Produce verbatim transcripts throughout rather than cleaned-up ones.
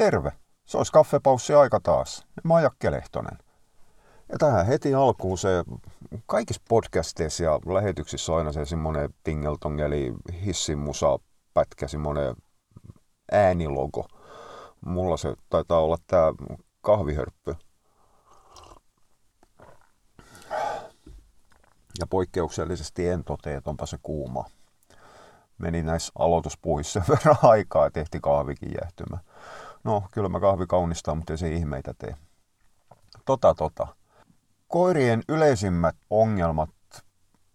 Terve, se olisi kaffepaussi aika taas. Mä oon Jakke Lehtonen. Ja tähän heti alkuun se, kaikissa podcasteissa ja lähetyksissä on aina se semmoinen tingeltong, eli hissimusapätkä, semmoinen äänilogo. Mulla se taitaa olla tää kahvihörppy. Ja poikkeuksellisesti en totea, että onpa se kuuma. Meni näissä aloituspuissa verran aikaa ja tehti kahvikin jäähtymä. No, kyllä mä kahvi kaunistaa, mutta ei se ihmeitä tee. Tota, tota. Koirien yleisimmät ongelmat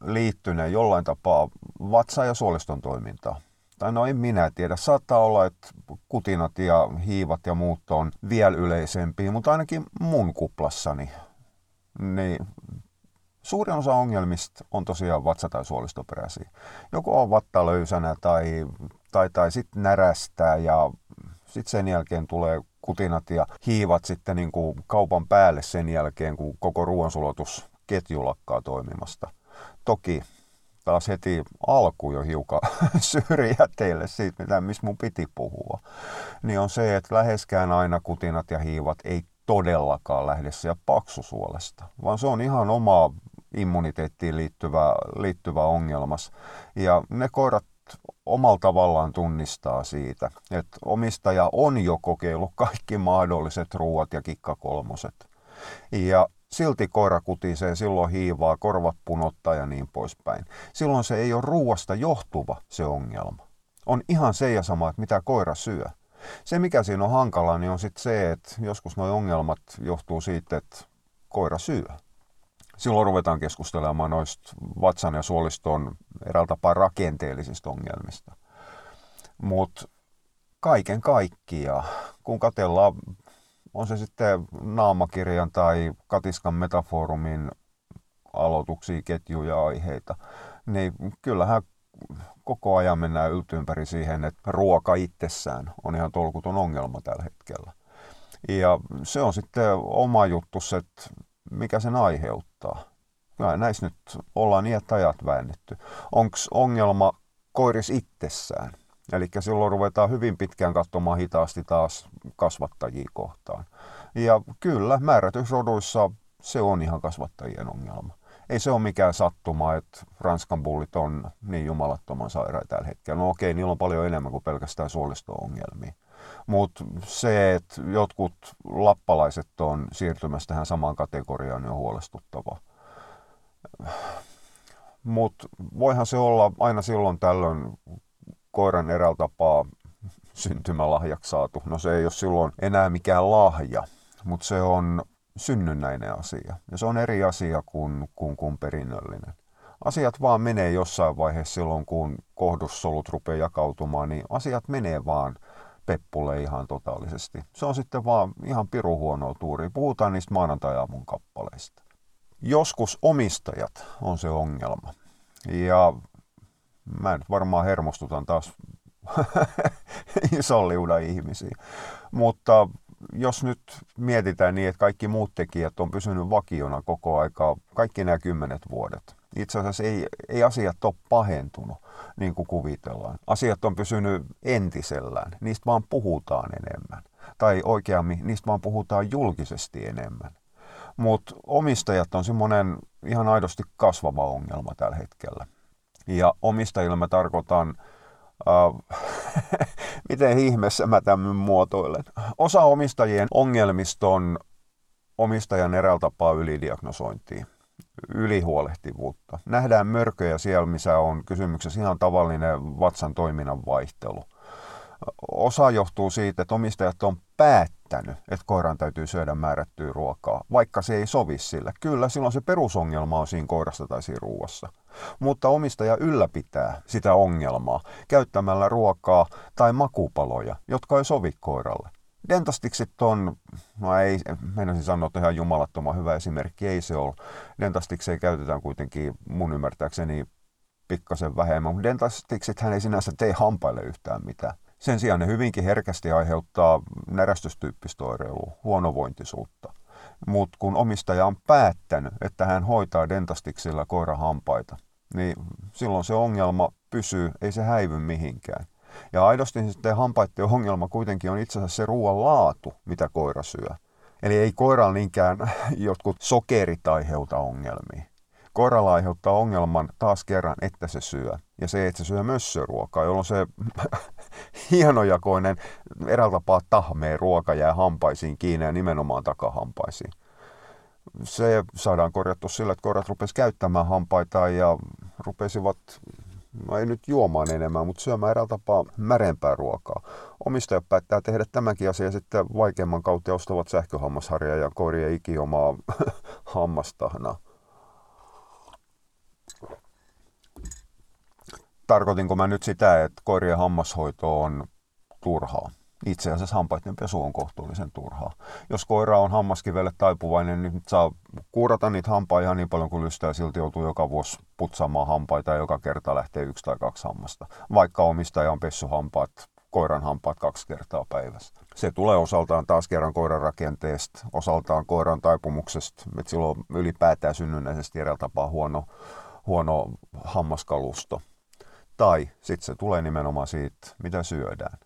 liittyneen jollain tapaa vatsa- ja suoliston toimintaan. Tai no en minä tiedä. Saattaa olla, että kutinat ja hiivat ja muut on vielä yleisempiä, mutta ainakin mun kuplassani. Niin suurin osa ongelmista on tosiaan vatsa- tai suolistoperäisiä. Joko on vatta löysänä tai, tai, tai sitten närästää ja sitten sen jälkeen tulee kutinat ja hiivat sitten niin kuin kaupan päälle sen jälkeen, kun koko ruoansulatusketju lakkaa toimimasta. Toki taas heti alku jo hiukan syrjä teille siitä, mitä, missä mun piti puhua. Niin on se, että läheskään aina kutinat ja hiivat ei todellakaan lähde siellä paksusuolesta, vaan se on ihan oma immuniteettiin liittyvä, liittyvä ongelmas. Ja ne koirat omalla tavallaan tunnistaa siitä, että omistaja on jo kokeillut kaikki mahdolliset ruuat ja kikkakolmoset. Ja silti koira kutisee, silloin hiivaa, korvat punottaa ja niin poispäin. Silloin se ei ole ruuasta johtuva se ongelma. On ihan se ja sama, että mitä koira syö. Se mikä siinä on hankalaa, niin on sitten se, että joskus nuo ongelmat johtuu siitä, että koira syö. Silloin ruvetaan keskustelemaan noista vatsan ja suoliston eräällä tapaa rakenteellisista ongelmista. Mutta kaiken kaikkiaan, kun katsellaan, on se sitten naamakirjan tai Katiskan metafoorumin aloituksia, ketjuja, aiheita, niin kyllähän koko ajan mennään yltympäri siihen, että ruoka itsessään on ihan tolkuton ongelma tällä hetkellä. Ja se on sitten oma juttus, että mikä sen aiheuttaa. Ja näissä nyt ollaan iät ajat väännetty. Onko ongelma koiris itsessään? Eli silloin ruvetaan hyvin pitkään katsomaan hitaasti taas kasvattajia kohtaan. Ja kyllä, määrätysroduissa se on ihan kasvattajien ongelma. Ei se ole mikään sattuma, että Ranskan bullit on niin jumalattoman sairaita tällä hetkellä. No okei, niillä on paljon enemmän kuin pelkästään suolisto-ongelmia. Mutta se, että jotkut lappalaiset on siirtymässä tähän samaan kategoriaan, niin on huolestuttavaa. Mutta voihan se olla aina silloin tällöin koiran eräällä tapaa syntymälahjaksi saatu. No se ei ole silloin enää mikään lahja, mutta se on synnynnäinen asia. Ja se on eri asia kuin, kuin, kuin perinnöllinen. Asiat vaan menee jossain vaiheessa silloin, kun kohdusolut rupeaa jakautumaan, niin asiat menee vaan peppulle ihan totaalisesti. Se on sitten vaan ihan pirun huonoa tuuria. Puhutaan niistä maanantai-aamun kappaleista. Joskus omistajat on se ongelma. Ja mä nyt varmaan hermostutan taas ison liudan ihmisiä. Mutta jos nyt mietitään niin, että kaikki muut tekijät on pysynyt vakiona koko aikaa, kaikki nämä kymmenet vuodet. Itse asiassa ei, ei asiat ole pahentunut, niin kuin kuvitellaan. Asiat on pysynyt entisellään, niistä vaan puhutaan enemmän. Tai oikeammin, niistä vaan puhutaan julkisesti enemmän. Mutta omistajat on semmoinen ihan aidosti kasvava ongelma tällä hetkellä. Ja omistajilla mä tarkoitan, äh, miten ihmeessä mä tämän muotoilen. Osa omistajien ongelmista on omistajan eräällä tapaa ylidiagnosointia. Ylihuolehtivuutta. Nähdään mörköjä siellä, missä on kysymyksessä ihan tavallinen vatsan toiminnan vaihtelu. Osa johtuu siitä, että omistajat on päättänyt, että koiran täytyy syödä määrättyä ruokaa, vaikka se ei sovi sillä. Kyllä, silloin se perusongelma on siinä koirassa tai siinä ruuassa. Mutta omistaja ylläpitää sitä ongelmaa käyttämällä ruokaa tai makupaloja, jotka ei sovi koiralle. Dentastiksit on, no ei, meinasin sanoa, että ihan jumalattoman hyvä esimerkki, ei se ole. Dentastikseen käytetään kuitenkin mun ymmärtääkseni pikkasen vähemmän, mutta dentastiksithän ei sinänsä tee hampaille yhtään mitään. Sen sijaan ne hyvinkin herkästi aiheuttaa närästystyyppistä oireilua, huonovointisuutta. Mutta kun omistaja on päättänyt, että hän hoitaa dentastiksilla koirahampaita, niin silloin se ongelma pysyy, ei se häivy mihinkään. Ja aidosti sitten hampaiden ongelma kuitenkin on itse asiassa se ruoan laatu, mitä koira syö. Eli ei koiralla niinkään jotkut sokerit aiheuta ongelmia. Koiralla aiheuttaa ongelman taas kerran, että se syö. Ja se, että se syö mössöruokaa, jolloin se hienojakoinen, eräällä tapaa tahmea ruoka jää hampaisiin kiinni ja nimenomaan takahampaisiin. Se saadaan korjattua sillä, että koirat rupesivat käyttämään hampaitaan ja rupesivat, no ei nyt juomaan enemmän, mutta syömään eräällä tapaa märempää ruokaa. Omistaja päättää tehdä tämänkin asian sitten vaikeamman kautta ja ostavat sähköhammasharjaa ja koirien ikiomaa hammastahnaa. Tarkoitinko mä nyt sitä, että koirien hammashoito on turhaa? Itse asiassa hampaiden pesu on kohtuullisen turhaa. Jos koira on hammaskivelle taipuvainen, niin saa kuurata niitä hampaa ihan niin paljon kuin lystää, silti joutuu joka vuosi putsaamaan hampaita ja joka kerta lähtee yksi tai kaksi hammasta. Vaikka omistaja on pessyt hampaat, koiran hampaat kaksi kertaa päivässä. Se tulee osaltaan taas kerran koiran rakenteesta, osaltaan koiran taipumuksesta, että silloin ylipäätään synnynnäisesti eräällä tapaa huono, huono hammaskalusto. Tai sitten se tulee nimenomaan siitä, mitä syödään.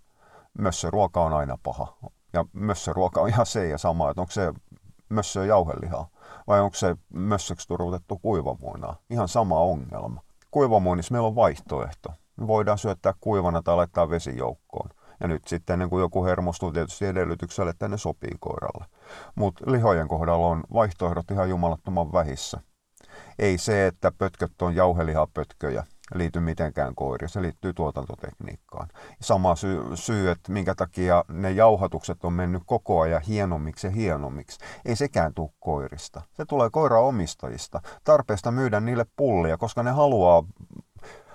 Mössöruoka on aina paha. Ja mössöruoka on ihan se ja sama, että onko se mössö jauhelihaa vai onko se mössöksi turvutettu kuivamuinaa. Ihan sama ongelma. Kuivamuinissa meillä on vaihtoehto. Me voidaan syöttää kuivana tai laittaa vesijoukkoon. Ja nyt sitten ennen kuin joku hermostuu tietysti edellytykselle, että ne sopii koiralle. Mutta lihojen kohdalla on vaihtoehdot ihan jumalattoman vähissä. Ei se, että pötköt on jauhelihapötköjä. Liity mitenkään koiriin, se liittyy tuotantotekniikkaan. Sama syy, syy, että minkä takia ne jauhatukset on mennyt koko ajan hienommiksi ja hienommiksi. Ei sekään tule koirista. Se tulee koiraomistajista. Tarpeesta myydä niille pullia, koska ne haluaa,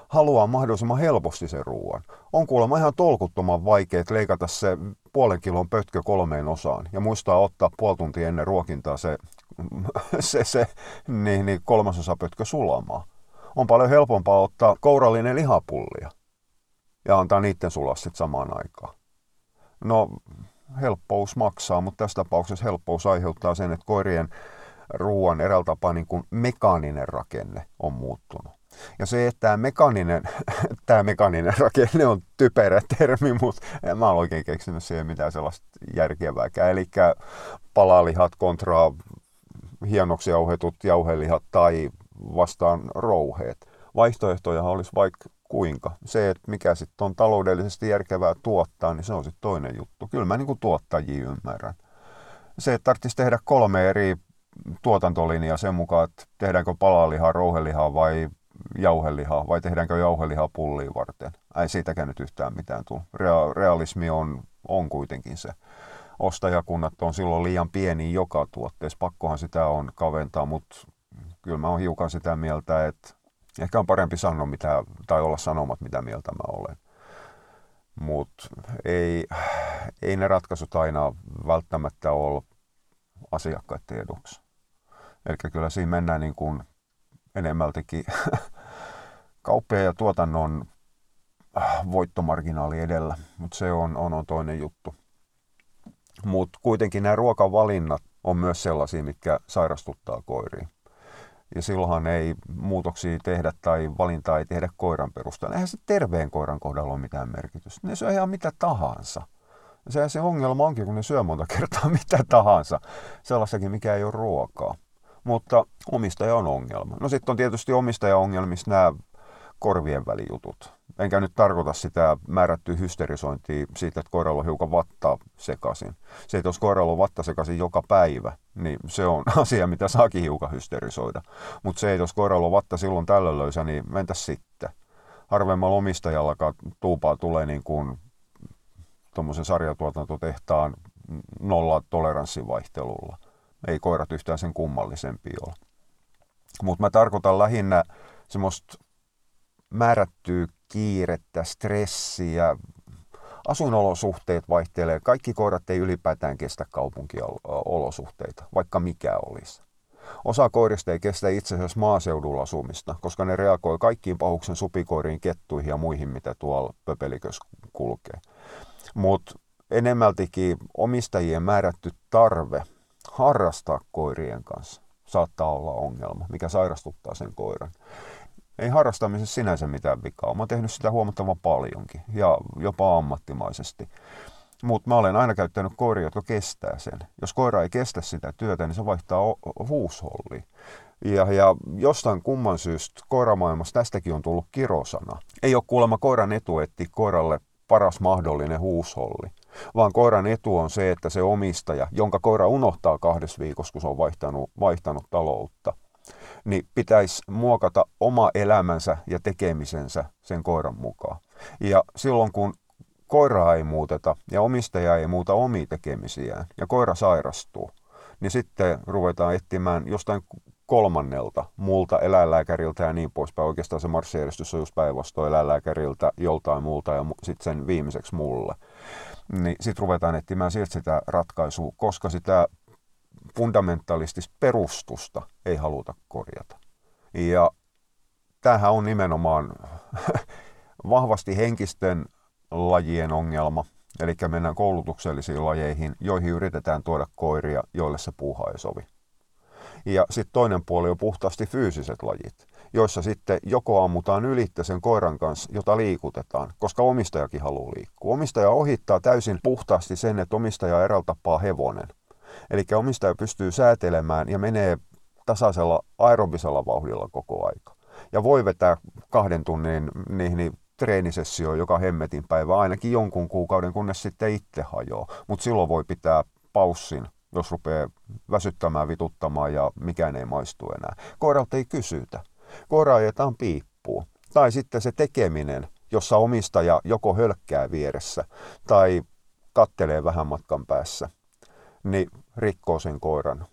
haluaa mahdollisimman helposti sen ruoan. On kuulemma ihan tolkuttoman vaikea leikata se puolen kilon pötkö kolmeen osaan ja muistaa ottaa puoli tuntia ennen ruokintaa se, se, se niin, niin kolmasosa pötkö sulamaan. On paljon helpompaa ottaa kourallinen lihapullia ja antaa niiden sulaa sitten samaan aikaan. No, helppous maksaa, mutta tässä tapauksessa helppous aiheuttaa sen, että koirien ruoan eräällä tapaa niin kuin mekaaninen rakenne on muuttunut. Ja se, että tämä mekaaninen, tämä mekaaninen rakenne on typerä termi, mutta en mä ole oikein keksinyt siihen mitään sellaista järkevääkään. Eli palalihat kontra hienoksi jauhetut jauhelihat tai vastaan rouheet. Vaihtoehtojahan olisi vaikka kuinka. Se, että mikä sitten on taloudellisesti järkevää tuottaa, niin se on sitten toinen juttu. Kyllä mä niin kuin tuottajia ymmärrän. Se, että tarvitsisi tehdä kolme eri tuotantolinjaa sen mukaan, että tehdäänkö palalihaa, rouhelihaa vai jauhelihaa, vai tehdäänkö jauhelihaa pulliin varten. Ei siitäkään nyt yhtään mitään tule. Rea- realismi on, on kuitenkin se. Ostajakunnat on silloin liian pieniä joka tuotteessa. Pakkohan sitä on kaventaa, mutta kyllä mä oon hiukan sitä mieltä, että ehkä on parempi sanoa mitä, tai olla sanomat, mitä mieltä mä olen. Mutta ei, ei ne ratkaisut aina välttämättä ole asiakkaiden eduksi. Eli kyllä siinä mennään niin kuin enemmältikin kauppien ja tuotannon voittomarginaali edellä, mutta se on, on, on toinen juttu. Mutta kuitenkin nämä ruokavalinnat on myös sellaisia, mitkä sairastuttaa koiria. Ja silloinhan ei muutoksia tehdä tai valintaa ei tehdä koiran perusteella. Eihän se terveen koiran kohdalla ole mitään merkitystä. Ne syö ihan mitä tahansa. Ja sehän se ongelma onkin, kun ne syö monta kertaa mitä tahansa. Sellaistakin, mikä ei ole ruokaa. Mutta omistaja on ongelma. No sitten on tietysti omistajaongelmissa nämä korvien välijutut. Enkä nyt tarkoita sitä määrättyä hysterisointia siitä, että koiralla on hiukan vatta sekaisin. Se, että jos koiralla on vatta sekaisin joka päivä, niin se on asia, mitä saakin hiukan hysterisoida. Mutta se, että jos koiralla on vatta silloin tällöin löysä, niin mentäs sitten. Harvemmalla omistajallakaan tuupaa tulee niin kuin tuommoisen sarjatuotantotehtaan nolla toleranssivaihtelulla. Ei koirat yhtään sen kummallisempia ole. Mutta mä tarkoitan lähinnä semmoista määrättyä kiirettä, stressiä, asuinolosuhteet vaihtelee. Kaikki koirat ei ylipäätään kestä kaupunkiolosuhteita, vaikka mikä olisi. Osa koirista ei kestä itse asiassa maaseudulla asumista, koska ne reagoi kaikkiin pahuksen supikoiriin, kettuihin ja muihin, mitä tuolla pöpelikössä kulkee. Mutta enemmältikin omistajien määrätty tarve harrastaa koirien kanssa saattaa olla ongelma, mikä sairastuttaa sen koiran. Ei harrastamisessa sinänsä mitään vikaa. Mä oon tehnyt sitä huomattavan paljonkin ja jopa ammattimaisesti. Mutta mä olen aina käyttänyt koiria, jotka kestää sen. Jos koira ei kestä sitä työtä, niin se vaihtaa huusholliin. Ja, ja jostain kumman syystä koiramaailmassa tästäkin on tullut kirosana. Ei ole kuulemma koiran etu, etsiä koiralle paras mahdollinen huusholli, vaan koiran etu on se, että se omistaja, jonka koira unohtaa kahdessa viikossa, kun se on vaihtanut, vaihtanut taloutta, niin pitäisi muokata oma elämänsä ja tekemisensä sen koiran mukaan. Ja silloin kun koiraa ei muuteta ja omistaja ei muuta omia tekemisiään ja koira sairastuu, niin sitten ruvetaan etsimään jostain kolmannelta, muulta eläinlääkäriltä ja niin poispäin. Oikeastaan se marssijärjestys on just päinvastoin eläinlääkäriltä, joltain muulta ja sitten sen viimeiseksi mulle. Niin sitten ruvetaan etsimään sieltä sitä ratkaisua, koska sitä fundamentalistista perustusta ei haluta korjata. Ja tämähän on nimenomaan vahvasti henkisten lajien ongelma. Eli mennään koulutuksellisiin lajeihin, joihin yritetään tuoda koiria, joille se puuha ei sovi. Ja sitten toinen puoli on puhtaasti fyysiset lajit, joissa sitten joko ammutaan ylittä sen koiran kanssa, jota liikutetaan, koska omistajakin haluaa liikkua. Omistaja ohittaa täysin puhtaasti sen, että omistaja on eräällä tapaa hevonen. Eli omistaja pystyy säätelemään ja menee tasaisella aerobisella vauhdilla koko aika. Ja voi vetää kahden tunnin niihin ni, treenisessioon joka hemmetin päivä ainakin jonkun kuukauden, kunnes sitten itse hajoaa. Mutta silloin voi pitää paussin, jos rupeaa väsyttämään, vituttamaan ja mikään ei maistu enää. Koiralta ei kysytä. Koira ajetaan piippuun. Tai sitten se tekeminen, jossa omistaja joko hölkkää vieressä tai kattelee vähän matkan päässä, niin rikkoo sen koiran.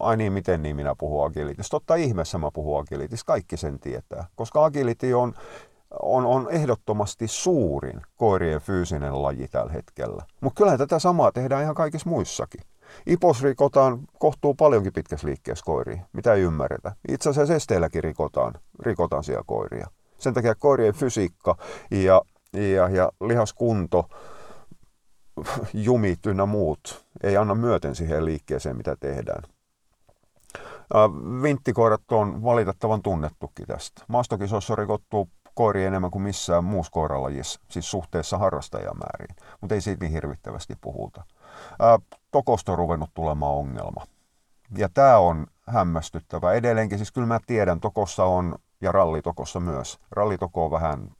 Ai niin, miten niin minä puhun agilitista? Totta ihmeessä mä puhun agilitista. Kaikki sen tietää, koska agility on, on, on ehdottomasti suurin koirien fyysinen laji tällä hetkellä. Mutta kyllähän tätä samaa tehdään ihan kaikissa muissakin. Ipos rikotaan kohtuu paljonkin pitkässä liikkeessä koiria, mitä ei ymmärretä. Itse asiassa esteelläkin rikotaan, rikotaan siellä koiria. Sen takia koirien fysiikka ja, ja, ja lihaskunto, jumit ynnä muut ei anna myöten siihen liikkeeseen, mitä tehdään. Vinttikoirat on valitettavan tunnettukin tästä. Maastokisoissa on rikottu koiria enemmän kuin missään muussa koiralajissa, siis suhteessa harrastajamääriin, mutta ei siitä niin hirvittävästi puhuta. Tokosta on ruvennut tulemaan ongelma. Ja tämä on hämmästyttävä. Edelleenkin, siis kyllä mä tiedän, tokossa on, ja rallitokossa myös. Rallitoko on vähän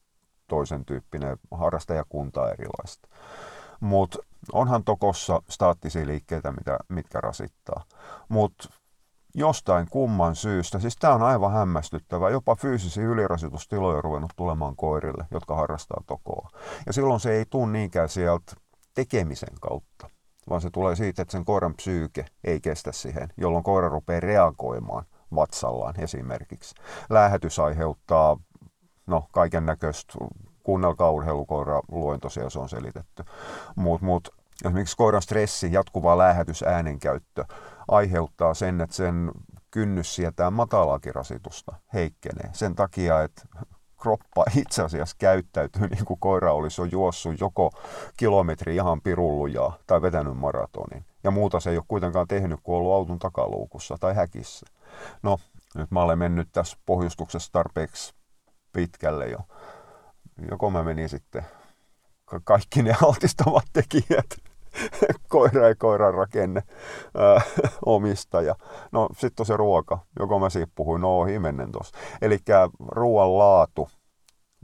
toisen tyyppinen, harrastajakunta erilaista. Mutta onhan tokossa staattisia liikkeitä, mitä, mitkä rasittaa. Mutta jostain kumman syystä, siis tämä on aivan hämmästyttävä, jopa fyysisiä ylirasitustiloja on ruvennut tulemaan koirille, jotka harrastaa tokoa. Ja silloin se ei tule niinkään sieltä tekemisen kautta, vaan se tulee siitä, että sen koiran psyyke ei kestä siihen, jolloin koira rupeaa reagoimaan vatsallaan esimerkiksi. Läähätys aiheuttaa no, kaiken näköistä, kuunnelkaa urheilukoira luentosia, se on selitetty. Mut, mut, esimerkiksi koiran stressi, jatkuva läähätys, äänenkäyttö aiheuttaa sen, että sen kynnys sietää matalaakin rasitusta heikkenee sen takia, että kroppa itse asiassa käyttäytyy niin kuin koira olisi jo juossut joko kilometri ihan pirullujaa tai vetänyt maratonin. Ja muuta se ei ole kuitenkaan tehnyt, kun on ollut auton takaluukussa tai häkissä. No, nyt mä olen mennyt tässä pohjustuksessa tarpeeksi pitkälle jo. Joko mä menin sitten kaikki ne altistavat tekijät, koira ja koiran rakenne, ää, omistaja. No sitten on se ruoka, joko mä siitä puhuin, no ohi mennen tuossa. Elikkä ruoan laatu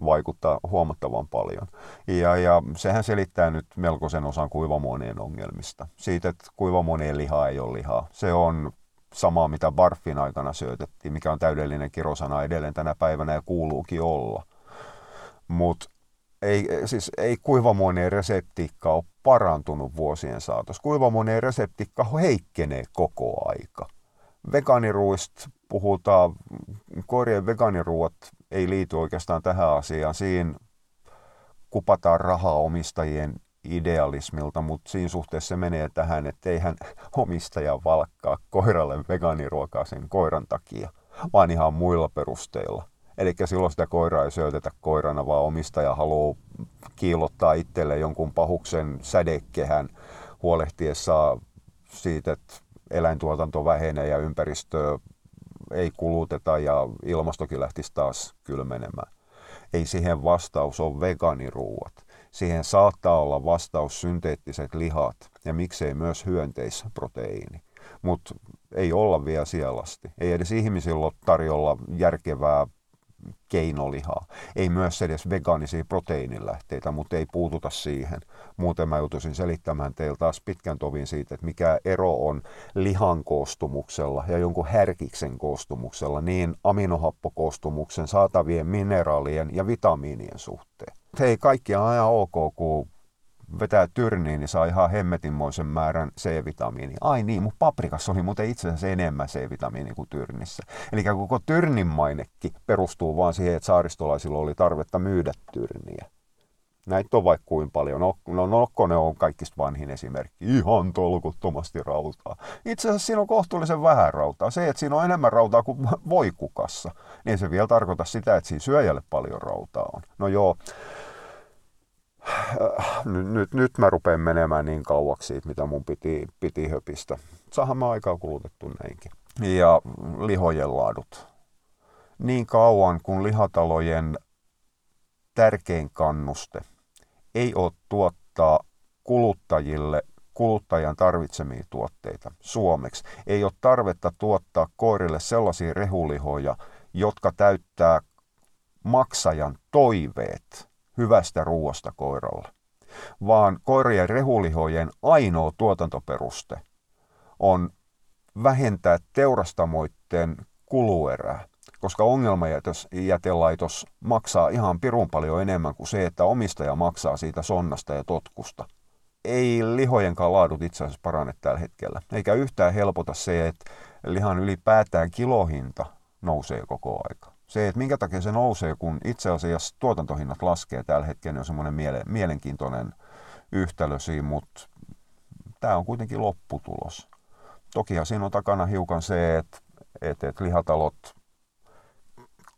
vaikuttaa huomattavan paljon. Ja, ja sehän selittää nyt melkoisen osan kuivamuoneen ongelmista. Siitä, että kuivamuoneen liha ei ole lihaa. Se on samaa, mitä barfin aikana syötettiin, mikä on täydellinen kirosana edelleen tänä päivänä ja kuuluukin olla. Mutta ei, siis ei kuivamuoneen reseptiikka ole parantunut vuosien saatossa. Kuivamuoneen reseptiikka heikkenee koko aika. Vegaaniruista puhutaan, koirien vegaaniruot ei liity oikeastaan tähän asiaan. Siinä kupataan rahaa omistajien idealismilta, mutta siinä suhteessa se menee tähän, että eihän omistaja valkkaa koiralle vegaaniruokaa sen koiran takia, vaan ihan muilla perusteilla. Eli silloin sitä koiraa ei syötetä koirana, vaan omistaja haluaa kiillottaa itselleen jonkun pahuksen sädekehän huolehtiessa siitä, että eläintuotanto vähenee ja ympäristö ei kuluteta ja ilmastokin lähtisi taas kylmenemään. Ei siihen vastaus ole vegaaniruuat. Siihen saattaa olla vastaus synteettiset lihat ja miksei myös hyönteisproteiini. Mutta ei olla vielä siellä asti. Ei edes ihmisillä ole tarjolla järkevää keinolihaa. Ei myös edes vegaanisia proteiinilähteitä, mutta ei puututa siihen. Muuten mä joutuisin selittämään teille taas pitkän tovin siitä, että mikä ero on lihan koostumuksella ja jonkun härkiksen koostumuksella, niin aminohappokoostumuksen, saatavien mineraalien ja vitamiinien suhteen. Hei, kaikki on aina ok, kun vetää tyrniin, niin saa ihan hemmetinmoisen määrän C-vitamiinia. Ai niin, mutta paprikassa oli muuten itse asiassa enemmän C-vitamiinia kuin tyrnissä. Eli koko tyrnin mainekin perustuu vaan siihen, että saaristolaisilla oli tarvetta myydä tyrniä. Näitä on vaikka kuin paljon. No, no Nokkonen on kaikista vanhin esimerkki. Ihan tolkuttomasti rautaa. Itse asiassa siinä on kohtuullisen vähän rautaa. Se, että siinä on enemmän rautaa kuin voikukassa, niin se vielä tarkoita sitä, että siinä syöjälle paljon rautaa on. No joo. Nyt, nyt, nyt mä rupean menemään niin kauaksi siitä, mitä mun piti, piti höpistä. Saahan mä aikaa kulutettu näinkin. Ja lihojen laadut. Niin kauan kun lihatalojen tärkein kannuste ei ole tuottaa kuluttajille kuluttajan tarvitsemia tuotteita suomeksi. Ei ole tarvetta tuottaa koirille sellaisia rehulihoja, jotka täyttää maksajan toiveet hyvästä ruoasta koiralle, vaan koirien rehulihojen ainoa tuotantoperuste on vähentää teurastamoiden kuluerää, koska ongelmajätelaitos maksaa ihan pirun paljon enemmän kuin se, että omistaja maksaa siitä sonnasta ja totkusta. Ei lihojenkaan laadut itse asiassa parane tällä hetkellä, eikä yhtään helpota se, että lihan ylipäätään kilohinta nousee koko aika. Se, että minkä takia se nousee, kun itse asiassa tuotantohinnat laskee tällä hetkellä, niin on semmoinen mielenkiintoinen yhtälö siinä, mutta tämä on kuitenkin lopputulos. Tokihan siinä on takana hiukan se, että, että, että lihatalot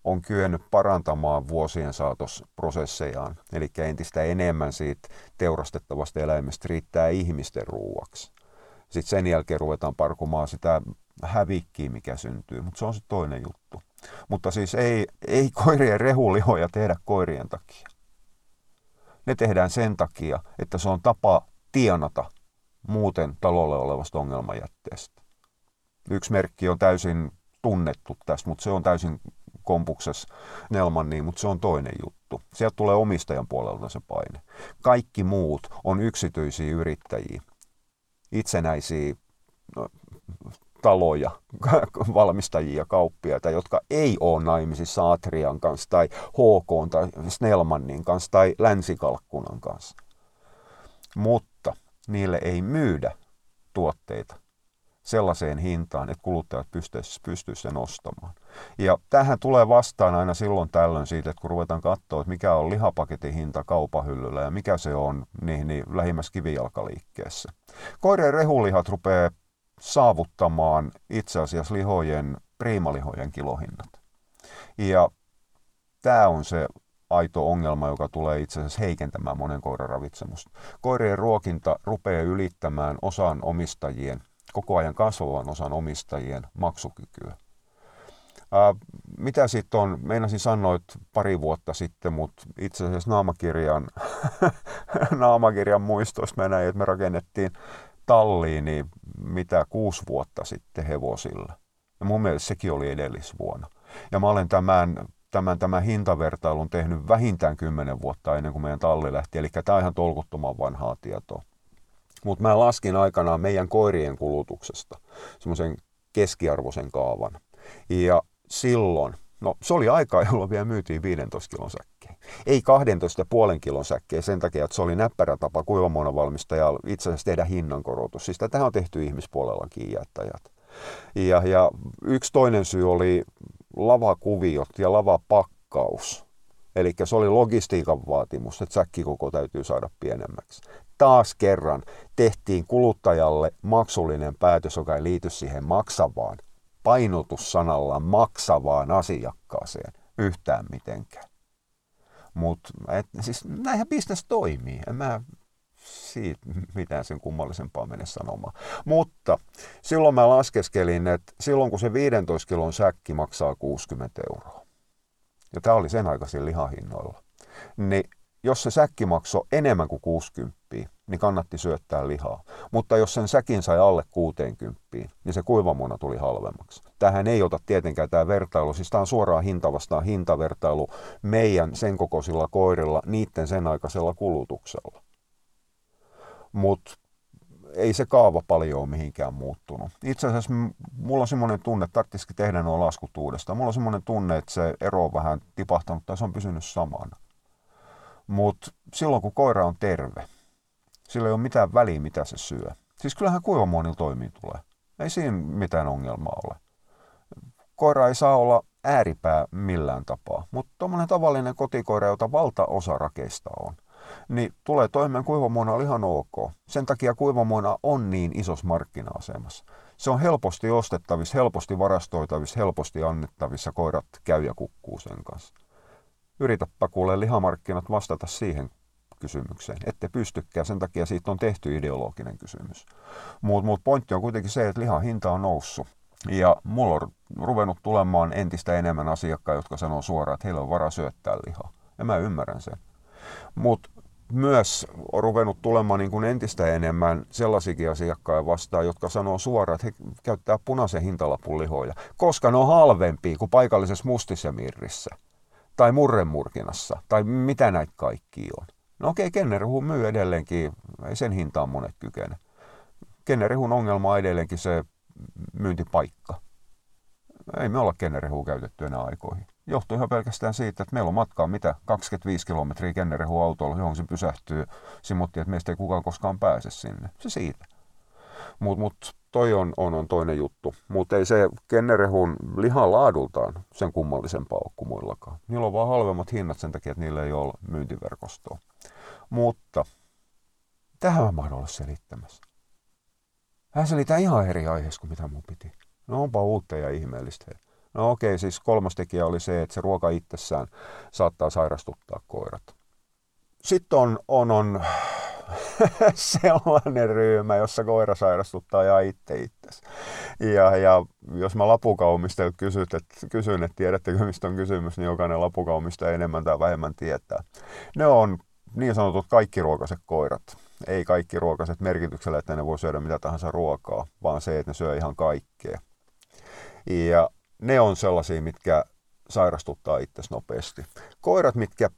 on kyennyt parantamaan vuosien saatossa prosessejaan, eli entistä enemmän siitä teurastettavasta eläimestä riittää ihmisten ruuaksi. Sitten sen jälkeen ruvetaan parkumaan sitä hävikkiä, mikä syntyy, mutta se on se toinen juttu. Mutta siis ei, ei koirien rehulihoja tehdä koirien takia. Ne tehdään sen takia, että se on tapa tienata muuten talolle olevasta ongelmajätteestä. Yksi merkki on täysin tunnettu tästä, mutta se on täysin kompuksessa nelman niin, mutta se on toinen juttu. Sieltä tulee omistajan puolelta se paine. Kaikki muut on yksityisiä yrittäjiä, itsenäisiä no, taloja, valmistajia, kauppiaita, jotka ei ole naimisissa Atrian kanssa tai H K tai Snellmanin kanssa tai Länsikalkkunan kanssa. Mutta niille ei myydä tuotteita sellaiseen hintaan, että kuluttajat pystyisivät sen ostamaan. Ja tähän tulee vastaan aina silloin tällöin siitä, että kun ruvetaan katsoa, että mikä on lihapaketin hinta kaupahyllyllä ja mikä se on niin, niin lähimmässä kivijalkaliikkeessä. Koirien rehulihat rupeaa saavuttamaan itse asiassa lihojen, priimalihojen kilohinnat. Ja tämä on se aito ongelma, joka tulee itse asiassa heikentämään monen koiran ravitsemusta. Koirien ruokinta rupeaa ylittämään osan omistajien, koko ajan kasvavan osan omistajien maksukykyä. Ää, mitä sitten on, meinasin sanoa, että pari vuotta sitten, mutta itse asiassa naamakirjan, naamakirjan muistoista mä näin, että me rakennettiin talliin, niin mitä kuusi vuotta sitten hevosilla. Ja mun mielestä sekin oli edellisvuonna. Ja mä olen tämän, tämän, tämän hintavertailun tehnyt vähintään kymmenen vuotta ennen kuin meidän talli lähti. Eli tämä on ihan tolkuttoman vanhaa tietoa. Mutta mä laskin aikanaan meidän koirien kulutuksesta semmoisen keskiarvoisen kaavan. Ja silloin, no se oli aika, jolloin vielä myytiin viidentoista kilon säkkejä. Ei kaksitoista pilkku viisi kilon säkkejä sen takia, että se oli näppärä tapa kuivamuonavalmistajalla itse asiassa tehdä hinnankorotus. Siis tätä on tehty ihmispuolellakin jättäjät. Ja, ja yksi toinen syy oli lavakuviot ja lavapakkaus. Eli se oli logistiikan vaatimus, että säkkikoko täytyy saada pienemmäksi. Taas kerran tehtiin kuluttajalle maksullinen päätös, joka ei liity siihen maksavaan, painotus sanalla maksavaan asiakkaaseen yhtään mitenkään. Mutta siis näinhän bisnes toimii. En mä siitä mitään sen kummallisempaa mene sanomaan. Mutta silloin mä laskeskelin, että silloin kun se viidentoista kilon säkki maksaa kuusikymmentä euroa, ja tämä oli sen aikaisin lihahinnoilla, niin jos se säkki maksoi enemmän kuin kuusikymmentä, niin kannatti syöttää lihaa. Mutta jos sen säkin sai alle kuusikymmentä, niin se kuivamuna tuli halvemmaksi. Tämähän ei ota tietenkään tämä vertailu, siis tämä on suoraan hinta vastaan hintavertailu meidän sen kokoisilla koirilla, niiden sen aikaisella kulutuksella. Mutta ei se kaava paljon ole mihinkään muuttunut. Itse asiassa mulla on semmoinen tunne, että tarvitsisikin tehdä nuo laskut uudestaan. Mulla on semmoinen tunne, että se ero on vähän tipahtanut tai se on pysynyt samana. Mutta silloin kun koira on terve, sillä ei ole mitään väliä, mitä se syö. Siis kyllähän kuivamuonilla toimii tulee. Ei siinä mitään ongelmaa ole. Koira ei saa olla ääripää millään tapaa. Mutta tuommoinen tavallinen kotikoira, jota valtaosa rakeista on, niin tulee toimeen kuivamuonalla ihan ok. Sen takia kuivamuona on niin isossa markkina-asemassa. Se on helposti ostettavissa, helposti varastoitavissa, helposti annettavissa. Koirat käy ja kukkuu sen kanssa. Yritäpä kuulee lihamarkkinat vastata siihen kysymykseen. Ette pystykään, sen takia siitä on tehty ideologinen kysymys. Mutta mut pointti on kuitenkin se, että lihan hinta on noussut. Ja mulla on ruvennut tulemaan entistä enemmän asiakkaita, jotka sanoo suoraan, että heillä on varaa syöttää lihaa. Ja mä ymmärrän sen. Mutta myös on ruvennut tulemaan niin kuin entistä enemmän sellaisiakin asiakkaita vastaan, jotka sanoo suoraan, että he käyttää punaisen hintalapun lihoja, koska ne on halvempia kuin paikallisessa mustisemirrissä tai murremurkinassa tai mitä näitä kaikkia on. No okei, kennerehu myy edelleenkin, ei sen hintaan monet kykene. Kennerehun ongelma on edelleenkin se myyntipaikka. Ei me olla kennerehua käytetty enää aikoihin. Johtuu ihan pelkästään siitä, että meillä on matkaa mitä kaksikymmentäviisi kilometriä kennerehua autolla, johon se pysähtyy. Simuttiin, että meistä ei kukaan koskaan pääse sinne. Se siitä. Mutta mut, toi on, on, on toinen juttu. Mutta ei se kennerehun lihan laadultaan sen kummallisempaa ole kuin muillakaan. Niillä on vaan halvemmat hinnat sen takia, että niillä ei ole myyntiverkostoa. Mutta tähän mä en ole selittämässä. Hän selittää ihan eri aiheessa kuin mitä mun piti. No onpa uutta ja ihmeellistä. No okei, siis kolmas tekijä oli se, että se ruoka itsessään saattaa sairastuttaa koirat. Sitten on, on, on sellainen ryhmä, jossa koira sairastuttaa ja itse itsesi. Ja, ja jos mä lapukaumistajilta kysyn, että tiedättekö mistä on kysymys, niin jokainen lapukaumista enemmän tai vähemmän tietää. Ne on niin sanotut kaikkiruokaiset koirat. Ei kaikkiruokaiset merkityksellä, että ne voi syödä mitä tahansa ruokaa, vaan se, että ne syö ihan kaikkea. Ja ne on sellaisia, mitkä sairastuttaa itsesi nopeasti. Koirat, mitkä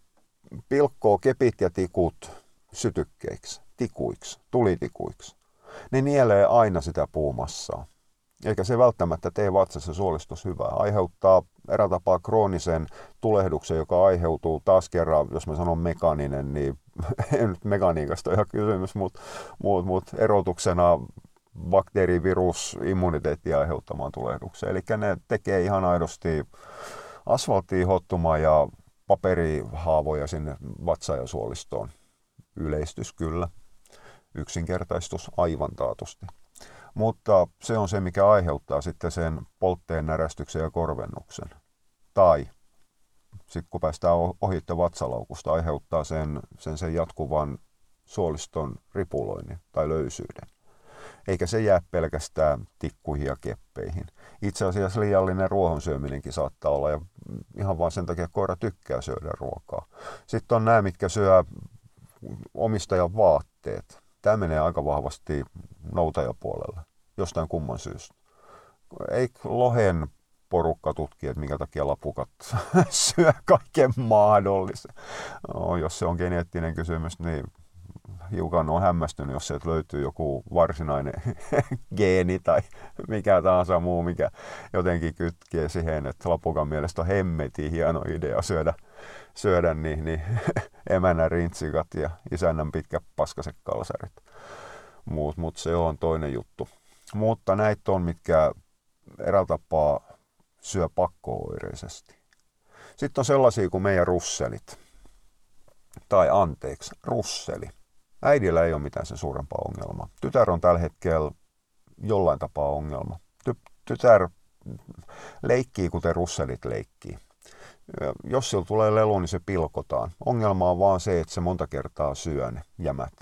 pilkkoo kepit ja tikut sytykkeiksi, tikuiksi, tulitikuiksi, ne nielee aina sitä puumassaa. Eikä se välttämättä tee vatsassa suolistus hyvää. Aiheuttaa erätapaa kroonisen tulehduksen, joka aiheutuu taas kerran, jos mä sanon mekaaninen, niin ei nyt mekaniikasta ole ihan kysymys, mutta mut, mut, erotuksena bakteeri, virus, immuniteetti aiheuttamaan tulehdukseen. Eli ne tekee ihan aidosti asfalttiin hottumaan ja paperihaavoja sinne vatsa- ja suolistoon. Yleistys kyllä, yksinkertaistus aivan taatusti. Mutta se on se, mikä aiheuttaa sitten sen poltteen, närästyksen ja korvennuksen. Tai sitten kun päästään ohitte vatsalaukusta, aiheuttaa sen, sen, sen jatkuvan suoliston ripuloinnin tai löysyyden. Eikä se jää pelkästään tikkuihin ja keppeihin. Itse asiassa liiallinen ruohon syöminenkin saattaa olla, ja ihan vaan sen takia, että koira tykkää syödä ruokaa. Sitten on nämä, mitkä syö omistajan vaatteet. Tämä menee aika vahvasti noutajapuolelle, jostain kumman syystä. Ei lohen porukka tutki, että minkä takia lapukat syö kaiken mahdollisen. No, jos se on geneettinen kysymys, niin hiukan on hämmästynyt, jos sieltä löytyy joku varsinainen geeni tai mikä tahansa muu, mikä jotenkin kytkee siihen, että lapukan mielestä on hemmetin hieno idea syödä, syödä niin, niin emänä rintsikat ja isännän pitkät paskaset kalsarit. Mut, mut se on toinen juttu. Mutta näitä on, mitkä eräällä tapaa syö pakko-oireisesti. Sitten on sellaisia kuin meidän russelit. Tai anteeksi, russeli. Äidillä ei ole mitään sen suurempaa ongelmaa. Tytär on tällä hetkellä jollain tapaa ongelma. Ty- tytär leikkii, kuten russelit leikkii. Jos sillä tulee lelu, niin se pilkotaan. Ongelma on vaan se, että se monta kertaa syö ne jämät.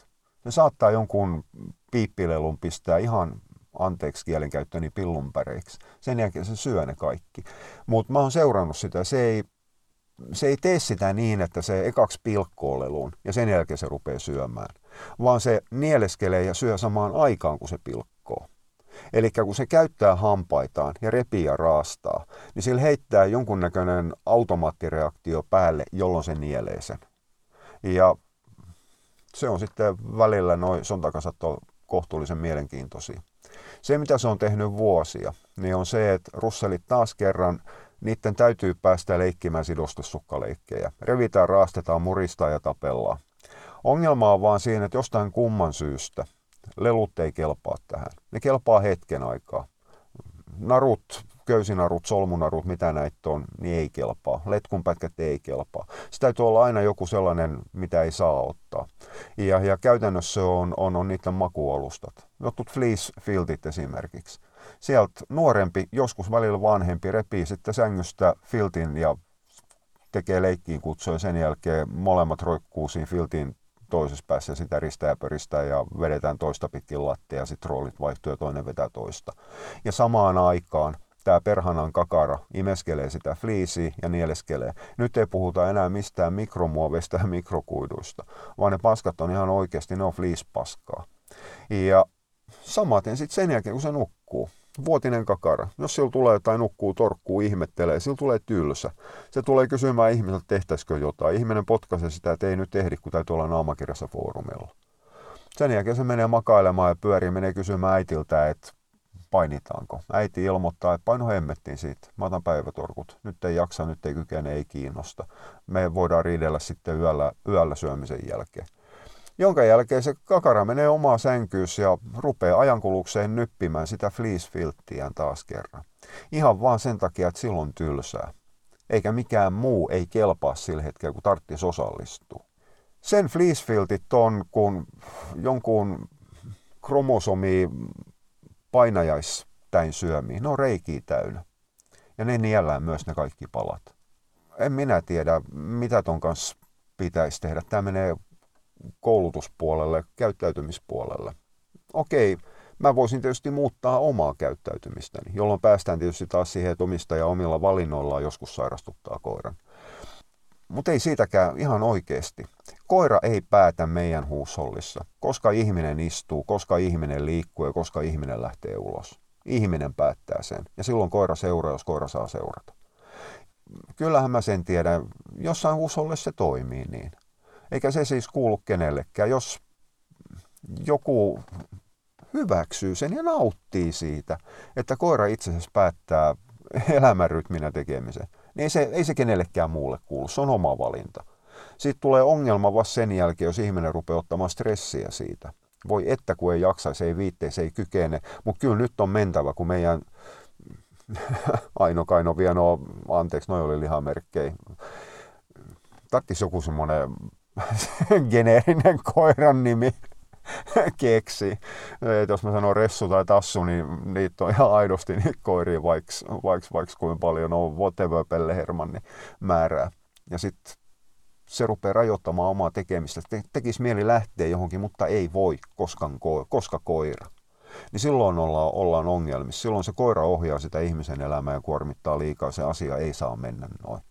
Ne saattaa jonkun piippilelun pistää ihan, anteeksi kielenkäyttöni, niin pillunpäreiksi. Sen jälkeen se syö ne kaikki. Mutta mä oon seurannut sitä. Se ei, se ei tee sitä niin, että se ekaksi pilkkoo leluun ja sen jälkeen se rupeaa syömään. Vaan se nieleskelee ja syö samaan aikaan, kun se pilkkoo. Eli kun se käyttää hampaitaan ja repii ja raastaa, niin sillä heittää jonkunnäköinen automaattireaktio päälle, jolloin se nielee sen. Ja se on sitten välillä, noi sontakasat on kohtuullisen mielenkiintoisia. Se, mitä se on tehnyt vuosia, niin on se, että russelit taas kerran, niiden täytyy päästä leikkimään sidostussukkaleikkiä. Revitään, raastetaan, muristaan ja tapellaan. Ongelma on vaan siinä, että jostain kumman syystä lelut ei kelpaa tähän. Ne kelpaa hetken aikaa. Narut, köysinarut, solmunarut, mitä näitä on, niin ei kelpaa. Letkunpätkät ei kelpaa. Se täytyy olla aina joku sellainen, mitä ei saa ottaa. Ja, ja käytännössä on, on, on niiden makuolustat. Jotkut fleece-filtit esimerkiksi. Sieltä nuorempi, joskus välillä vanhempi, repii sitten sängystä filtin ja tekee leikkiin kutsuja. Sen jälkeen molemmat roikkuu siinä filtin toisessa päässä, sitä ristää ja pöristää ja vedetään toista pitkin lattia ja sitten roolit vaihtuu ja toinen vetää toista. Ja samaan aikaan tämä perhanan kakara imeskelee sitä fliisiä ja nieleskelee. Nyt ei puhuta enää mistään mikromuoveista ja mikrokuiduista, vaan ne paskat on ihan oikeasti, ne on fleece-paskaa. Ja samaten sitten sen jälkeen, kun se nukkuu. Vuotinen kakara. Jos sillä tulee jotain nukkuu, torkkuu, ihmettelee, sillä tulee tylsä. Se tulee kysymään ihmiseltä, tehtäisikö jotain. Ihminen potkaisee sitä, että ei nyt ehdi, kun täytyy olla naamakirjassa foorumilla. Sen jälkeen se menee makailemaan ja pyörii, menee kysymään äitiltä, että painitaanko. Äiti ilmoittaa, että paino hemmettiin siitä. Mä otan päivätorkut. Nyt ei jaksa, nyt ei kykene, ei kiinnosta. Me voidaan riidellä sitten yöllä, yöllä syömisen jälkeen. Jonka jälkeen se kakara menee omaa sänkyys ja rupeaa ajankulukseen nyppimään sitä fleece-filttiään taas kerran. Ihan vaan sen takia, että silloin on tylsää. Eikä mikään muu ei kelpaa sillä hetkellä, kun tarttis osallistuu. Sen fleece-filtit on kun jonkun kromosomi painajaistäin syömiä. Ne on reikiä täynnä. Ja ne niellään myös ne kaikki palat. En minä tiedä, mitä ton kanssa pitäisi tehdä. Tämä menee koulutuspuolelle, käyttäytymispuolelle. Okei, mä voisin tietysti muuttaa omaa käyttäytymistäni, jolloin päästään tietysti taas siihen, että omistaja omilla valinnoillaan joskus sairastuttaa koiran. Mutta ei siitäkään ihan oikeasti. Koira ei päätä meidän huushollissa, koska ihminen istuu, koska ihminen liikkuu ja koska ihminen lähtee ulos. Ihminen päättää sen ja silloin koira seuraa, jos koira saa seurata. Kyllähän mä sen tiedän, jossain huushollissa se toimii niin. Eikä se siis kuulu kenellekään. Jos joku hyväksyy sen ja nauttii siitä, että koira itse asiassa päättää elämänrytminä tekemisen, niin ei se, ei se kenellekään muulle kuulu. Se on oma valinta. Siitä tulee ongelma vasta sen jälkeen, jos ihminen rupeaa ottamaan stressiä siitä. Voi että kun ei jaksaisi, ei viitteisi, ei kykene, mutta kyllä nyt on mentävä, kun meidän Aino Kaino Vieno, anteeksi, noi oli lihamerkkejä, tarvitsisi joku semmoinen geneerinen koiran nimi keksi. Et jos mä sanon Ressu tai Tassu, niin niitä on ihan aidosti niitä koiria, vaikka vaik, vaik, kuinka paljon on whatever Pelle Hermannin määrää. Ja sitten se rupeaa rajoittamaan omaa tekemistä. Te, tekisi mieli lähteä johonkin, mutta ei voi, koskaan ko, koska koira. Niin silloin ollaan, ollaan ongelmissa. Silloin se koira ohjaa sitä ihmisen elämää ja kuormittaa liikaa. Se asia ei saa mennä noin.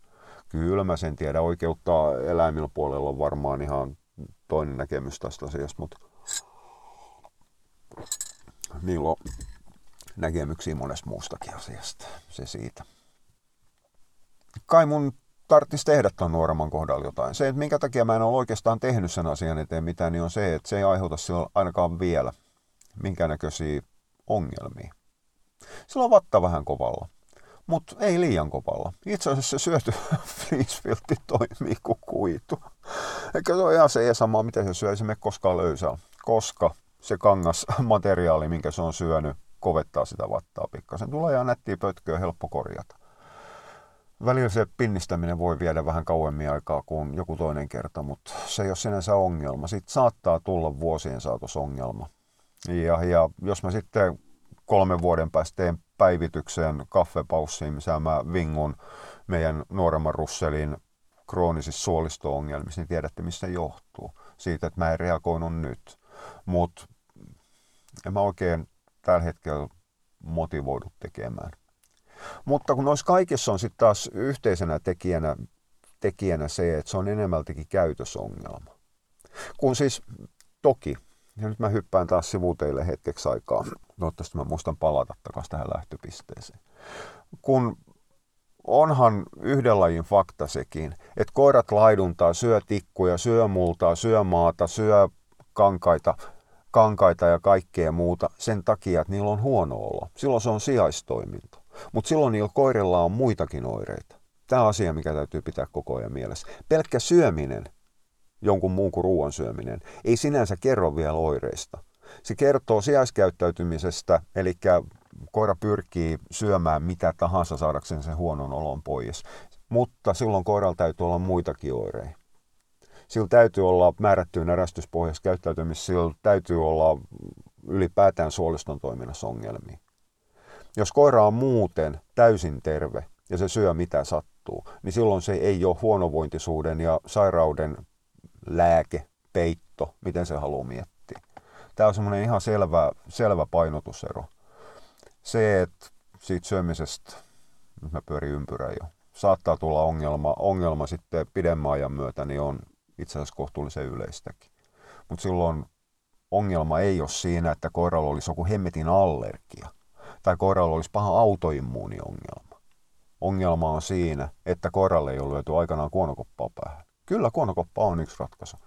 Kyllä mä sen tiedän. Oikeuttaa eläimillä puolella on varmaan ihan toinen näkemys tästä asiasta, mutta niillä on näkemyksiä monesta muustakin asiasta. Se siitä. Kai mun tarvitsisi tehdä tämän nuoremman kohdalla jotain. Se, että minkä takia mä en ole oikeastaan tehnyt sen asian eteen mitään, niin on se, että se ei aiheuta silloin ainakaan vielä minkäännäköisiä ongelmia. Sillä on vatta vähän kovalla. Mutta ei liian kovalla. Itse asiassa se syöty fleece-filtti toimii kuin kuitu. Eikä se ole ihan se sama, mitä se syö, ei se mene koskaan löysää. Koska se kangasmateriaali, minkä se on syönyt, kovettaa sitä vattaa pikkasen. Tulee ihan nättiä pötköä, helppo korjata. Välillä se pinnistäminen voi viedä vähän kauemmin aikaa kuin joku toinen kerta, mutta se ei ole sinänsä ongelma. Siitä saattaa tulla vuosien saatos ongelma. Ja, ja jos mä sitten kolmen vuoden päästä teen päivitykseen kaffepaussiin, missä mä vingun meidän nuoremman russelin kroonisissa suolisto-ongelmissa, niin tiedätte, mistä se johtuu. Siitä, että mä en reagoinut nyt. Mutta en mä oikein tällä hetkellä motivoidu tekemään. Mutta kun noissa kaikissa on sitten taas yhteisenä tekijänä, tekijänä se, että se on enemmältikin käytösongelma. Kun siis toki, ja nyt mä hyppään taas sivuteille hetkeksi aikaa, toivottavasti mä muistan palata takaisin tähän lähtöpisteeseen. Kun onhan yhden lajin fakta sekin, että koirat laiduntaa, syö tikkuja, syö multaa, syö maata, syö kankaita, kankaita ja kaikkea muuta sen takia, että niillä on huono olo. Silloin se on sijaistoiminta. Mutta silloin niillä koirilla on muitakin oireita. Tämä on asia, mikä täytyy pitää koko ajan mielessä. Pelkkä syöminen, jonkun muun kuin ruoan syöminen, ei sinänsä kerro vielä oireista. Se kertoo sijaiskäyttäytymisestä, eli koira pyrkii syömään mitä tahansa saadakseen sen huonon olon pois. Mutta silloin koiralla täytyy olla muitakin oireita. Sillä täytyy olla määrättyyn ärästyspohjaisessa käyttäytymisessä, sillä täytyy olla ylipäätään suoliston toiminnassa ongelmia. Jos koira on muuten täysin terve ja se syö mitä sattuu, niin silloin se ei ole huonovointisuuden ja sairauden lääke, peitto, miten se haluaa miettiä. Tämä on semmoinen ihan selvä, selvä painotusero. Se, että siitä syömisestä, nyt mä pyörin ympyrää jo, saattaa tulla ongelma, ongelma sitten pidemmän ajan myötä, niin on itse asiassa kohtuullisen yleistäkin. Mutta silloin ongelma ei ole siinä, että koiralla olisi joku hemmetin allergia tai koiralla olisi paha autoimmuuniongelma. Ongelma on siinä, että koiralle ei ole löyty aikanaan kuonokoppaa päähän. Kyllä kuonokoppa on yksi ratkaisu.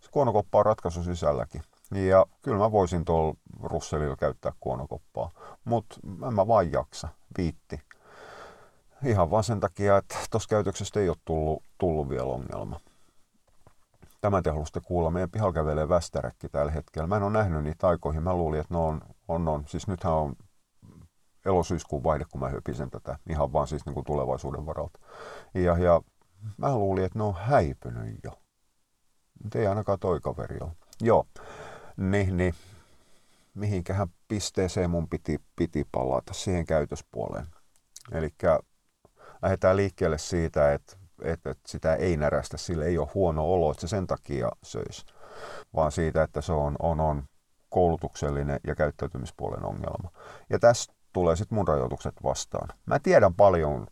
Se kuonokoppa on ratkaisu sisälläkin. Ja kyllä mä voisin tuolla Russellilla käyttää kuonokoppaa, mutta en mä vaan jaksa, viitti. Ihan vaan sen takia, että tuossa käytöksestä ei ole tullut, tullut vielä ongelma. Tämän te haluaisitte kuulla. Meidän pihalla kävelee västäräkki tällä hetkellä. Mä en ole nähnyt niitä aikoihin. Mä luulin, että ne on, on, on. Siis nythän on elosyyskuun vaihde, kun mä höpisen tätä. Ihan vaan siis niin kuin tulevaisuuden varalta. Ja, ja mä luulin, että ne on häipynyt jo. Nyt ei ainakaan toi kaveri ole. Joo. Niin, niin. Mihinkähän pisteeseen mun piti, piti palata siihen käytöspuoleen. Elikkä lähdetään liikkeelle siitä, että että sitä ei närästä, sille ei ole huono olo, että se sen takia söisi, vaan siitä, että se on, on, on koulutuksellinen ja käyttäytymispuolen ongelma. Ja tässä tulee sitten mun rajoitukset vastaan. Mä tiedän paljon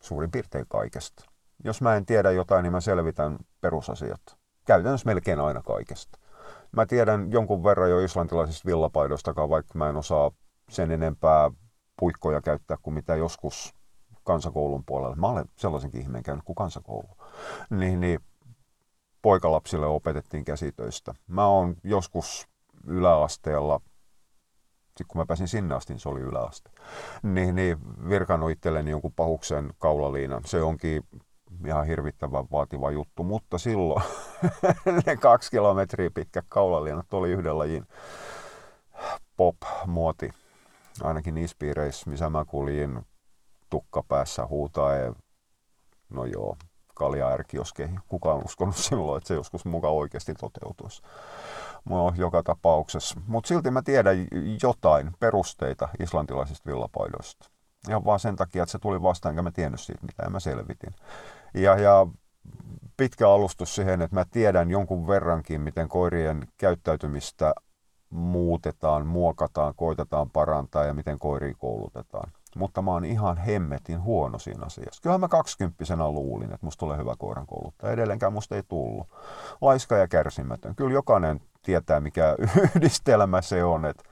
suurin piirtein kaikesta. Jos mä en tiedä jotain, niin mä selvitän perusasiat. Käytännössä melkein aina kaikesta. Mä tiedän jonkun verran jo islantilaisista villapaidoistakaan, vaikka mä en osaa sen enempää puikkoja käyttää kuin mitä joskus kansakoulun puolella. Mä olen sellaisenkin ihmeen käynyt kuin kansakoulu. Niin, niin poikalapsille opetettiin käsitöistä. Mä oon joskus yläasteella, sit kun mä pääsin sinne asti, niin se oli yläaste, niin, niin virkannut itselleni jonkun pahuksen kaulaliinan. Se onkin ihan hirvittävän vaativa juttu, mutta silloin ne kaksi kilometriä pitkä kaulaliinat oli yhden lajin pop-muoti. Ainakin niissä piireissä, missä mä kuljin tukka päässä huutaen, no joo, kaljaärki, jos ei kukaan uskonut silloin, että se joskus mukaan oikeasti toteutuisi. No, joka tapauksessa. Mutta silti mä tiedän jotain perusteita islantilaisista villapaidoista. Ihan vaan sen takia, että se tuli vastaan, enkä mä tiennyt siitä, mitä mä selvitin. Ja, ja pitkä alustus siihen, että mä tiedän jonkun verrankin, miten koirien käyttäytymistä muutetaan, muokataan, koitetaan parantaa ja miten koiria koulutetaan. Mutta mä oon ihan hemmetin huono siinä asiassa. Kyllähän mä kaksikymppisenä luulin, että musta tulee hyvä koiran kouluttaja. Edelleenkään musta ei tullut. Laiska ja kärsimätön. Kyllä jokainen tietää, mikä yhdistelmä se on, että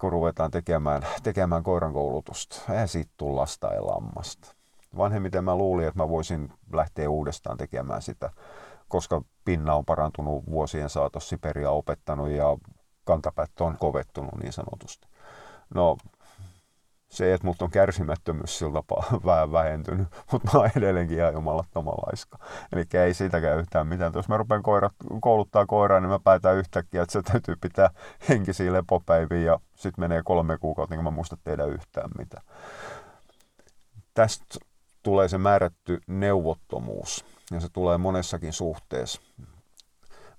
kun ruvetaan tekemään, tekemään koiran koulutusta. Eihän siitä tule lasta ja lammasta. Vanhemmiten mä luulin, että mä voisin lähteä uudestaan tekemään sitä, koska pinna on parantunut vuosien saatossa, Siperia opettanut ja kantapäät on kovettunut niin sanotusti. No, se, että mut on kärsimättömyys sillä tapaa vähän vähentynyt, mutta mä oon edelleenkin ihan jumalattoman laiska. Elikkä ei siitäkään yhtään mitään. Jos mä rupean koirat, kouluttaa koiraa, niin mä päätän yhtäkkiä, että se täytyy pitää henkisiä lepopäiviä ja sit menee kolme kuukautta, niin mä muista tehdä yhtään mitään. Tästä tulee se määrätty neuvottomuus ja se tulee monessakin suhteessa.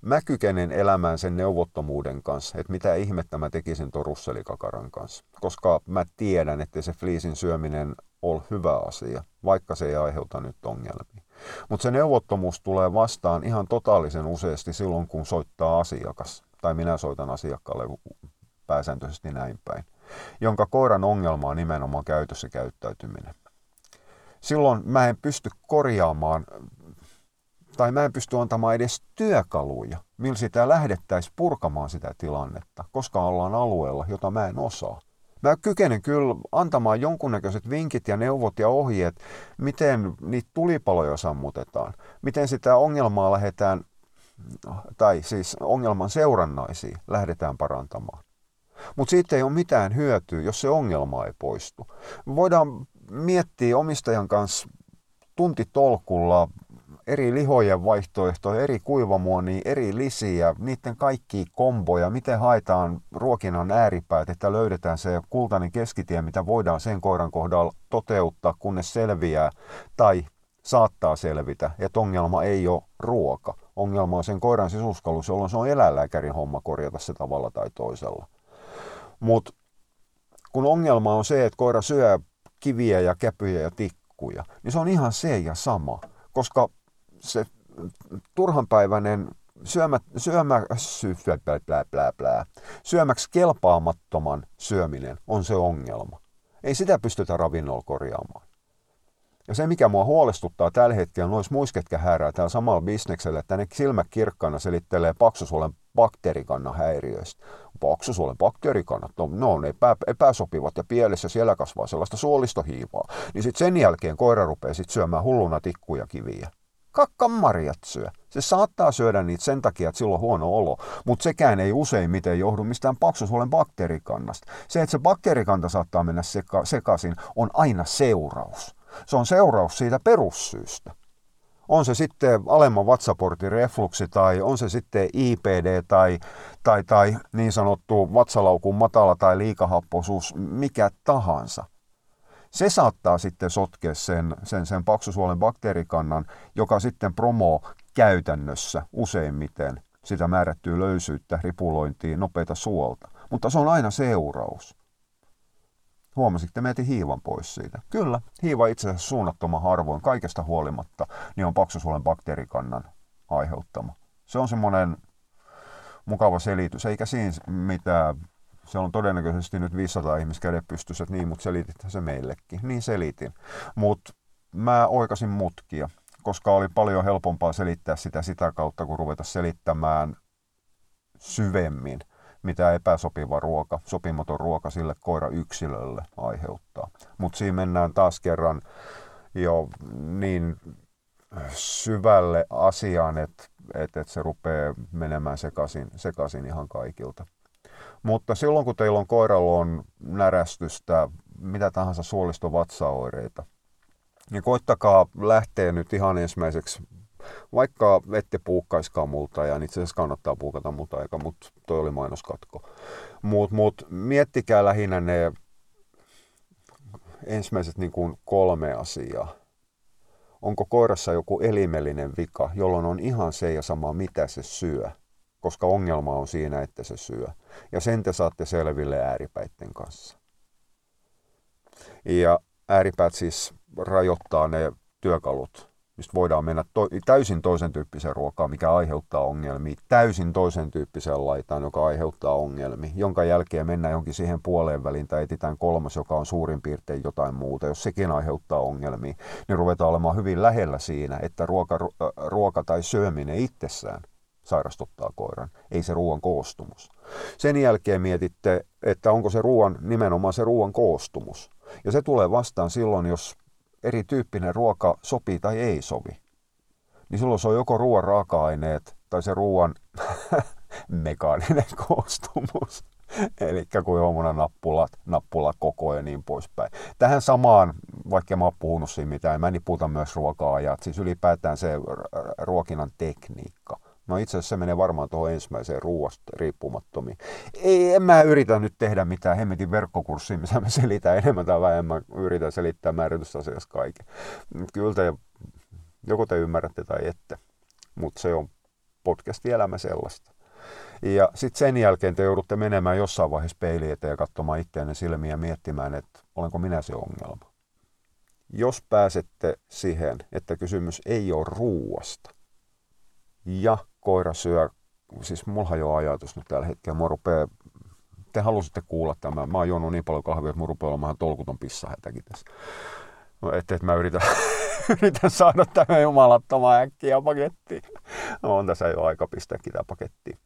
Mä kykenen elämään sen neuvottomuuden kanssa, että mitä ihmettä mä tekisin tuon russelikakaran kanssa. Koska mä tiedän, että se fliisin syöminen on hyvä asia, vaikka se ei aiheuta nyt ongelmia. Mutta se neuvottomuus tulee vastaan ihan totaalisen useasti silloin, kun soittaa asiakas. tai minä soitan asiakkaalle pääsääntöisesti näin päin, jonka koiran ongelma on nimenomaan käytössä käyttäytyminen. Silloin mä en pysty korjaamaan tai mä en pysty antamaan edes työkaluja, millä sitä lähdettäisiin purkamaan sitä tilannetta, koska ollaan alueella, jota mä en osaa. Mä kykenen kyllä antamaan jonkunnäköiset vinkit ja neuvot ja ohjeet, miten niitä tulipaloja sammutetaan, miten sitä ongelmaa lähdetään, tai siis ongelman seurannaisia lähdetään parantamaan. Mutta siitä ei ole mitään hyötyä, jos se ongelma ei poistu. Voidaan miettiä omistajan kanssa tuntitolkulla eri lihojen vaihtoehtoja, eri kuivamuonia, eri lisiä, niiden kaikkia komboja, miten haetaan ruokinnan ääripäät, että löydetään se kultainen keskitie, mitä voidaan sen koiran kohdalla toteuttaa, kunnes selviää tai saattaa selvitä, että ongelma ei ole ruoka. Ongelma on sen koiran sisuskalu, jolloin se on eläinlääkärin homma korjata se tavalla tai toisella. Mutta kun ongelma on se, että koira syö kiviä ja käpyjä ja tikkuja, niin se on ihan se ja sama, koska se turhanpäiväinen syömä, syömä, blä, blä, blä, syömäksi kelpaamattoman syöminen on se ongelma. Ei sitä pystytä ravinnolla korjaamaan. Ja se, mikä mua huolestuttaa tällä hetkellä, on noissa muissa, ketkä häärää täällä samalla bisneksellä, että ne silmä kirkkaana selittelee paksusuolen bakteerikannan häiriöistä. Paksusuolen bakteerikannat, no, ne on epä, epäsopivat ja pielessä siellä kasvaa sellaista suolistohiivaa. Niin sitten sen jälkeen koira rupeaa sit syömään hulluna tikkuja kiviä. Kakkamarjat syö. Se saattaa syödä niitä sen takia, että sillä on huono olo, mutta sekään ei useimmiten johdu mistään paksusuolen bakteerikannasta. Se, että se bakteerikanta saattaa mennä seka- sekaisin, on aina seuraus. Se on seuraus siitä perussyystä. On se sitten alemman vatsaportin refluksi tai on se sitten I B D tai, tai, tai niin sanottu vatsalaukun matala tai liikahappoisuus, mikä tahansa. Se saattaa sitten sotkea sen, sen, sen paksusuolen bakteerikannan, joka sitten promoo käytännössä useimmiten sitä määrättyä löysyyttä, ripulointia, nopeita suolta. Mutta se on aina seuraus. Huomasitte, että mietin hiivan pois siitä. Kyllä, hiiva itse asiassa suunnattoman harvoin, kaikesta huolimatta, niin on paksusuolen bakteerikannan aiheuttama. Se on semmoinen mukava selitys, eikä siinä mitään. Se on todennäköisesti nyt viisisataa ihmiskädet pystyssä, että niin, mutta selitithän se meillekin. Niin selitin. Mutta mä oikasin mutkia, koska oli paljon helpompaa selittää sitä sitä kautta, kun ruveta selittämään syvemmin, mitä epäsopiva ruoka, sopimaton ruoka sille koirayksilölle aiheuttaa. Mutta siinä mennään taas kerran jo niin syvälle asiaan, että et, et se rupeaa menemään sekaisin, sekaisin ihan kaikilta. Mutta silloin, kun teillä on koiralla on närästystä, mitä tahansa suolistovatsaoireita, niin koittakaa lähteä nyt ihan ensimmäiseksi, vaikka ette puukkaiskaan multa, ja itse asiassa kannattaa puukata multa eikä, mutta toi oli mainoskatko. Mut, mut miettikää lähinnä ne ensimmäiset niin kuin kolme asiaa. Onko koirassa joku elimellinen vika, jolloin on ihan se ja sama, mitä se syö? Koska ongelma on siinä, että se syö. Ja sen te saatte selville ääripäitten kanssa. Ja ääripäät siis rajoittaa ne työkalut, mistä voidaan mennä to- täysin toisen tyyppiseen ruokaan, mikä aiheuttaa ongelmia, täysin toisen tyyppiseen laitaan, joka aiheuttaa ongelmia, jonka jälkeen mennään jonkin siihen puoleen väliin tai etsitään kolmas, joka on suurin piirtein jotain muuta. Jos sekin aiheuttaa ongelmia, niin ruvetaan olemaan hyvin lähellä siinä, että ruoka, ruoka tai syöminen itsessään sairastuttaa koiran, ei se ruoan koostumus. Sen jälkeen mietitte, että onko se ruoan, nimenomaan se ruoan koostumus. Ja se tulee vastaan silloin, jos erityyppinen ruoka sopii tai ei sovi. Niin silloin se on joko ruoan raaka-aineet tai se ruoan mekaaninen koostumus. Eli kuin omana nappulat, nappula koko ja niin poispäin. Tähän samaan, vaikka mä oon puhunut siinä mitään, mä niputa myös ruoka-ajat. Siis ylipäätään se ruokinnan tekniikka. No itse asiassa se menee varmaan tuohon ensimmäiseen ruuasta riippumattomiin. Ei, en mä yritä nyt tehdä mitään hemmetin verkkokurssia, missä mä selitän enemmän tai vähemmän, yritän selittää määrätyssä asiassa kaiken. Kyllä te, joko te ymmärrätte tai ette, mutta se on podcast-elämä sellaista. Ja sitten sen jälkeen te joudutte menemään jossain vaiheessa peiliin eteen ja katsomaan itseänne silmiä ja miettimään, että olenko minä se ongelma. Jos pääsette siihen, että kysymys ei ole ruuasta ja koira syö siis mulla hajoaa ajatus nyt tällä hetkellä. Mua rupeaa, te halusitte kuulla tämän. Mä oon juonut niin paljon kahvia, että mun rupeaa olemaan tolkuton pissahätäkin tässä. No ettei, että mä yritän, yritän saada tämän jumalattoman äkkiä pakettiin. No on tässä jo aika pistääkin tämä pakettiin.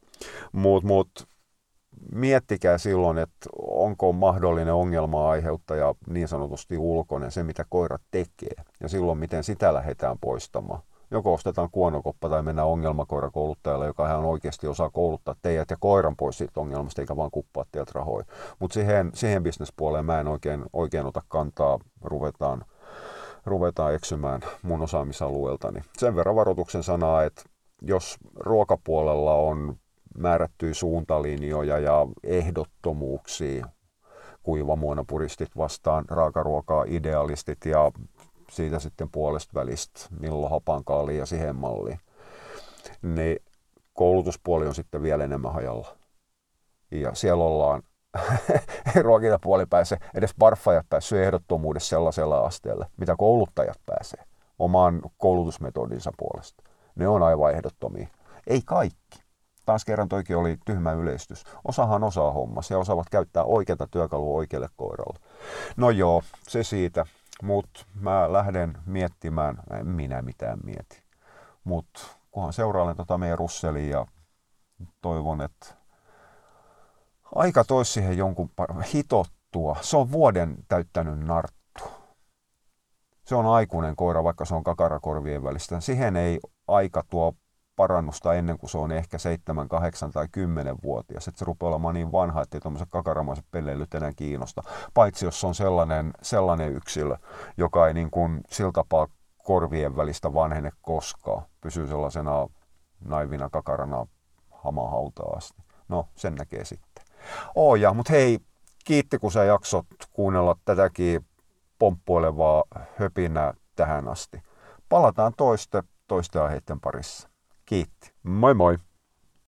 Mut, mut miettikää silloin, että onko mahdollinen ongelma-aiheuttaja niin sanotusti ulkoinen, se mitä koira tekee. Ja silloin miten sitä lähdetään poistamaan. Joko ostetaan kuonokoppa tai mennään ongelmakoirakouluttajalle, joka hän oikeasti osaa kouluttaa teidät ja koiran pois siitä ongelmasta, eikä vaan kuppaa teiltä rahoja. Mutta siihen, siihen bisnespuoleen mä en oikein, oikein ota kantaa, ruvetaan, ruvetaan eksymään mun osaamisalueeltani. Sen verran varoituksen sanaa, että jos ruokapuolella on määrättyjä suuntalinjoja ja ehdottomuuksia, kuivamuona puristit vastaan, raakaruokaa idealistit ja siitä sitten puolesta välistä, milloin hapankaaliin ja siihen malliin, niin koulutuspuoli on sitten vielä enemmän hajalla. Ja siellä ollaan, ei ruokintapuoli pääse, edes barfajat päässyt ehdottomuudessa sellaisella asteella, mitä kouluttajat pääsee oman koulutusmetodinsa puolesta. Ne on aivan ehdottomia. Ei kaikki. Taas kerran toikin oli tyhmä yleistys. Osahan osaa hommassa ja osaavat käyttää oikeata työkalua oikealle koiralle. No joo, se siitä. Mutta mä lähden miettimään, en minä mitään mieti, mutta kunhan seurailen tota meidän Russelia ja toivon, että aika toisi siihen jonkun par- hitottua. Se on vuoden täyttänyt narttu. Se on aikuinen koira, vaikka se on kakarakorvien välistä. Siihen ei aika tuo parannusta ennen kuin se on ehkä seitsemän, kahdeksan tai kymmenen vuotias. Että se rupeaa olemaan niin vanha, ettei tuommoiset kakaramaiset pelleilyt enää kiinnosta. Paitsi jos on sellainen, sellainen yksilö, joka ei niin kuin sillä tapaa korvien välistä vanhene koskaan. Pysyy sellaisena naivina kakarana hamahautaan asti. No, sen näkee sitten. Oo ja, mutta hei, kiitti kun sä jaksot kuunnella tätäkin pomppoilevaa höpinää tähän asti. Palataan toiste, toiste aiheiden parissa. Kiitti. Moi moi!